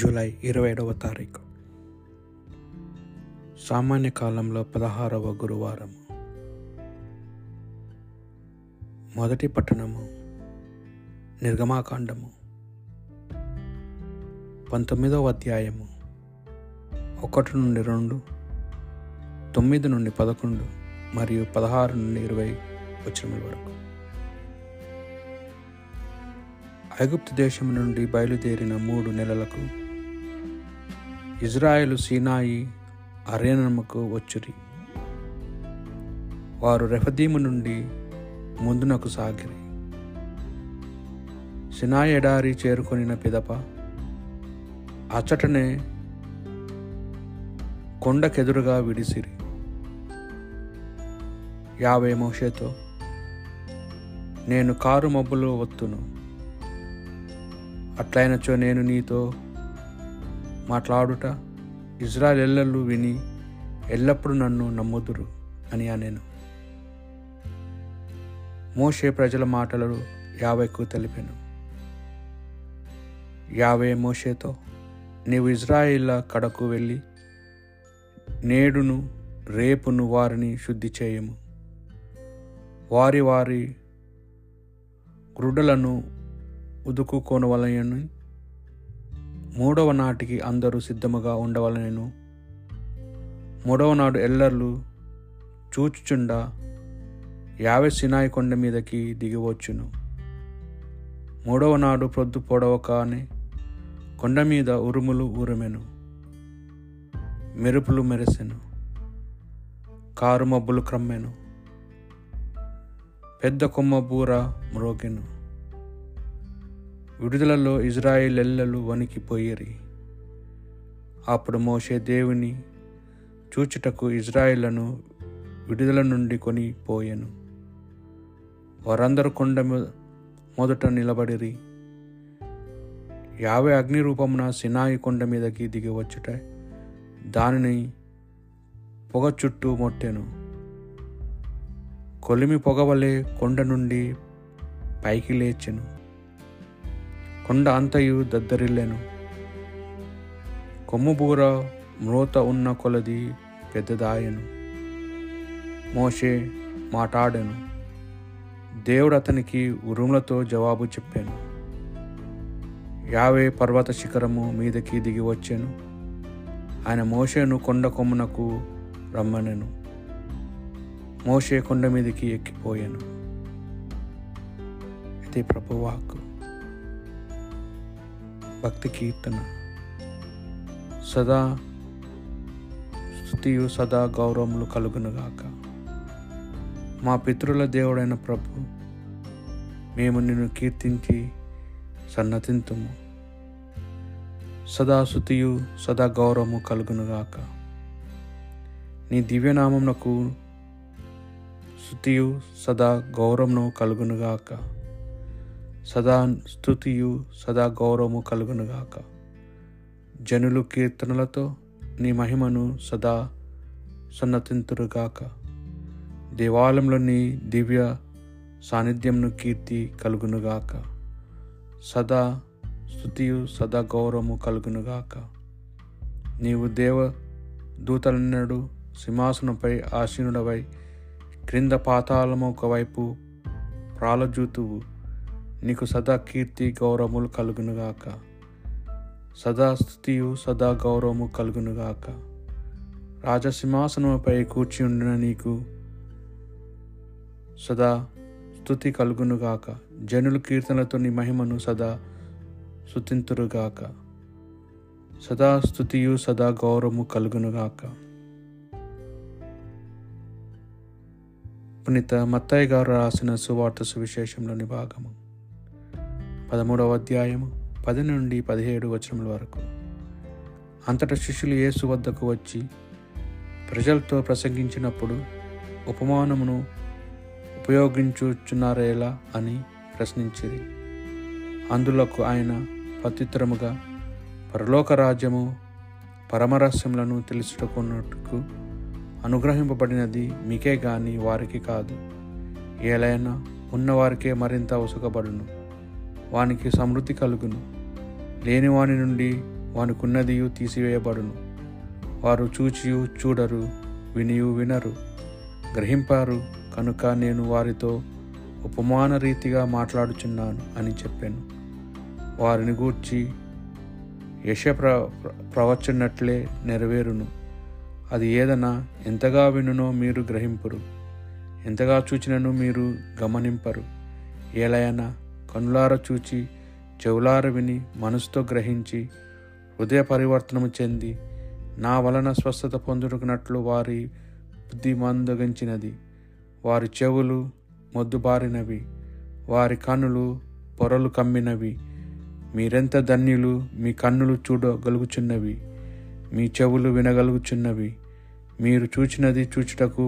July 27వ తారీఖు సామాన్య కాలంలో 16వ గురువారము. మొదటి పట్టణము నిర్గమాకాండము 19వ అధ్యాయము 1 నుండి 2, 9 నుండి 11 మరియు 16 నుండి 20 వచనముల వరకు. ఐగుప్తు దేశం నుండి బయలుదేరిన 3 నెలలకు ఇజ్రాయేలు సీనాయి అరణ్యముకు వచ్చురి. వారు రెఫదీము నుండి ముందునకు సాగిరి. సినాయి ఎడారి చేరుకొనిన పిదప అచ్చటనే కొండకెదురుగా విడిసిరి. యావే మోషేతో, నేను కారు మబ్బులో వత్తును, అట్లైనచో నేను నీతో మాట్లాడుట ఇజ్రాయేలు విని ఎల్లప్పుడూ నన్ను నమ్ముదురు అని అనెను. మోషే ప్రజల మాటలను యావేకు తెలిపెను. యావే మోషేతో, నీవు ఇజ్రాయేల్ కడకు వెళ్ళి నేడును రేపును వారిని శుద్ధి చేయము. వారి వారి గ్రుడలను ఉదుకుకొనవలెనని, 3వ నాటికి అందరూ సిద్ధముగా ఉండవలెనను. 3వ నాడు ఎల్లర్లు చూచుచుండ యావే సినాయి కొండ మీదకి దిగివచ్చును. 3వ నాడు ప్రొద్దు పొడవకానే కొండ మీద ఉరుములు ఉరుమెను, మెరుపులు మెరిసెను, కారు మబ్బులు క్రమ్మెను, పెద్ద కొమ్మ బూర మ్రోగెను. విడుదలలో ఇజ్రాయేలీయులు వణికిపోయిరి. అప్పుడు మోషే దేవుని చూచుటకు ఇజ్రాయేలును విడుదల నుండి కొని పోయెను. వారందరూ కొండ మొదట నిలబడిరి. యావే అగ్ని రూపమున సినాయి కొండ మీదకి దిగివచ్చుట దానిని పొగ చుట్టూ మొట్టెను. కొలిమి పొగవలే కొండ నుండి పైకి లేచెను. కొండ అంతయు దద్దరిల్లెను. కొమ్ముబూర మ్రోత ఉన్న కొలది పెద్దదాయెను. మోషే మాట్లాడెను, దేవుడు అతనికి ఉరుములతో జవాబు చెప్పాను. యావే పర్వత శిఖరము మీదకి దిగి వచ్చెను. ఆయన మోషేను కొండ కొమ్మునకు రమ్మనెను. మోషే కొండ మీదకి ఎక్కిపోయాను. ఇది ప్రభువాక్కు. భక్తి కీర్తన. సదా స్తుతియు సదా గౌరవములు కలుగునుగాక. మా పితరుల దేవుడైన ప్రభు, మేము నిన్ను కీర్తించి సన్నతింతుము. సదా స్తుతియు సదా గౌరవము కలుగునుగాక. నీ దివ్యనామమునకు స్తుతియు సదా గౌరవమును కలుగునుగాక. సదా స్తుతియు సదా గౌరవము కలుగునుగాక. జనులు కీర్తనలతో నీ మహిమను సదా సన్నతింతురుగాక. దేవాలయంలో నీ దివ్య సాన్నిధ్యంను కీర్తి కలుగునుగాక. సదా స్తుతియు సదా గౌరవము కలుగునుగాక. నీవు దేవదూతలన్నడు సింహాసనంపై ఆసీనుడవై క్రింద పాతాళము ఒకవైపు ప్రాలజూతువు. నీకు సదా కీర్తి గౌరవములు కలుగునుగాక. సదా స్తుతియు సదా గౌరవము కలుగునుగాక. రాజసింహాసనముపై కూర్చుండిన నీకు సదా స్తుతి కలుగునుగాక. జనులు కీర్తనలతో నీ మహిమను సదా స్తుతింతురుగాక. సదా స్తుతియు సదా గౌరవము కలుగునుగాక. పునీత మత్తయి గారు రాసిన సువార్త సువిశేషంలోని భాగము 13వ అధ్యాయము 10 నుండి 17 వచనముల వరకు. అంతటా శిష్యులు యేసు వద్దకు వచ్చి ప్రజలతో ప్రసంగించినప్పుడు ఉపమానమును ఉపయోగించుచున్నారేలా అని ప్రశ్నించిరి. అందులకు ఆయన ప్రత్యుత్తరముగా, పరలోక రాజ్యము పరమరహస్యములను తెలుసుకున్నట్టుకు అనుగ్రహింపబడినది మీకే గాని వారికి కాదు. ఏలైనా ఉన్నవారికే మరింత ఉసుకబడును, వానికి సమృద్ధి కలుగును. లేనివాని నుండి వానికున్నదియు తీసివేయబడును. వారు చూచియు చూడరు, వినియు వినరు, గ్రహింపారు కనుక నేను వారితో ఉపమాన రీతిగా మాట్లాడుచున్నాను అని చెప్పాను. వారిని గూర్చి యెషయా ప్రవచించినట్లే నెరవేరును. అది ఏదైనా ఎంతగా వినునో మీరు గ్రహింపరు, ఎంతగా చూచినను మీరు గమనింపరు. ఏలైనా కనులార చూచి చెవులార విని మనసుతో గ్రహించి హృదయ పరివర్తనము చెంది నా వలన స్వస్థత పొందుకున్నట్లు వారి బుద్ధి మందగించినది, వారి చెవులు మొద్దుబారినవి, వారి కన్నులు పొరలు కమ్మినవి. మీరెంత ధన్యులు, మీ కన్నులు చూడగలుగుచున్నవి, మీ చెవులు వినగలుగుచున్నవి. మీరు చూచినది చూచుటకు,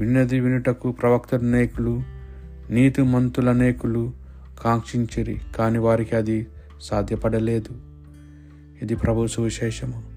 విన్నది వినుటకు ప్రవక్తలనేకులు, నీతిమంతులనేకులు కాంక్షించిరి, కాని వారికి అది సాధ్యపడలేదు. ఇది ప్రభువు సువిశేషము.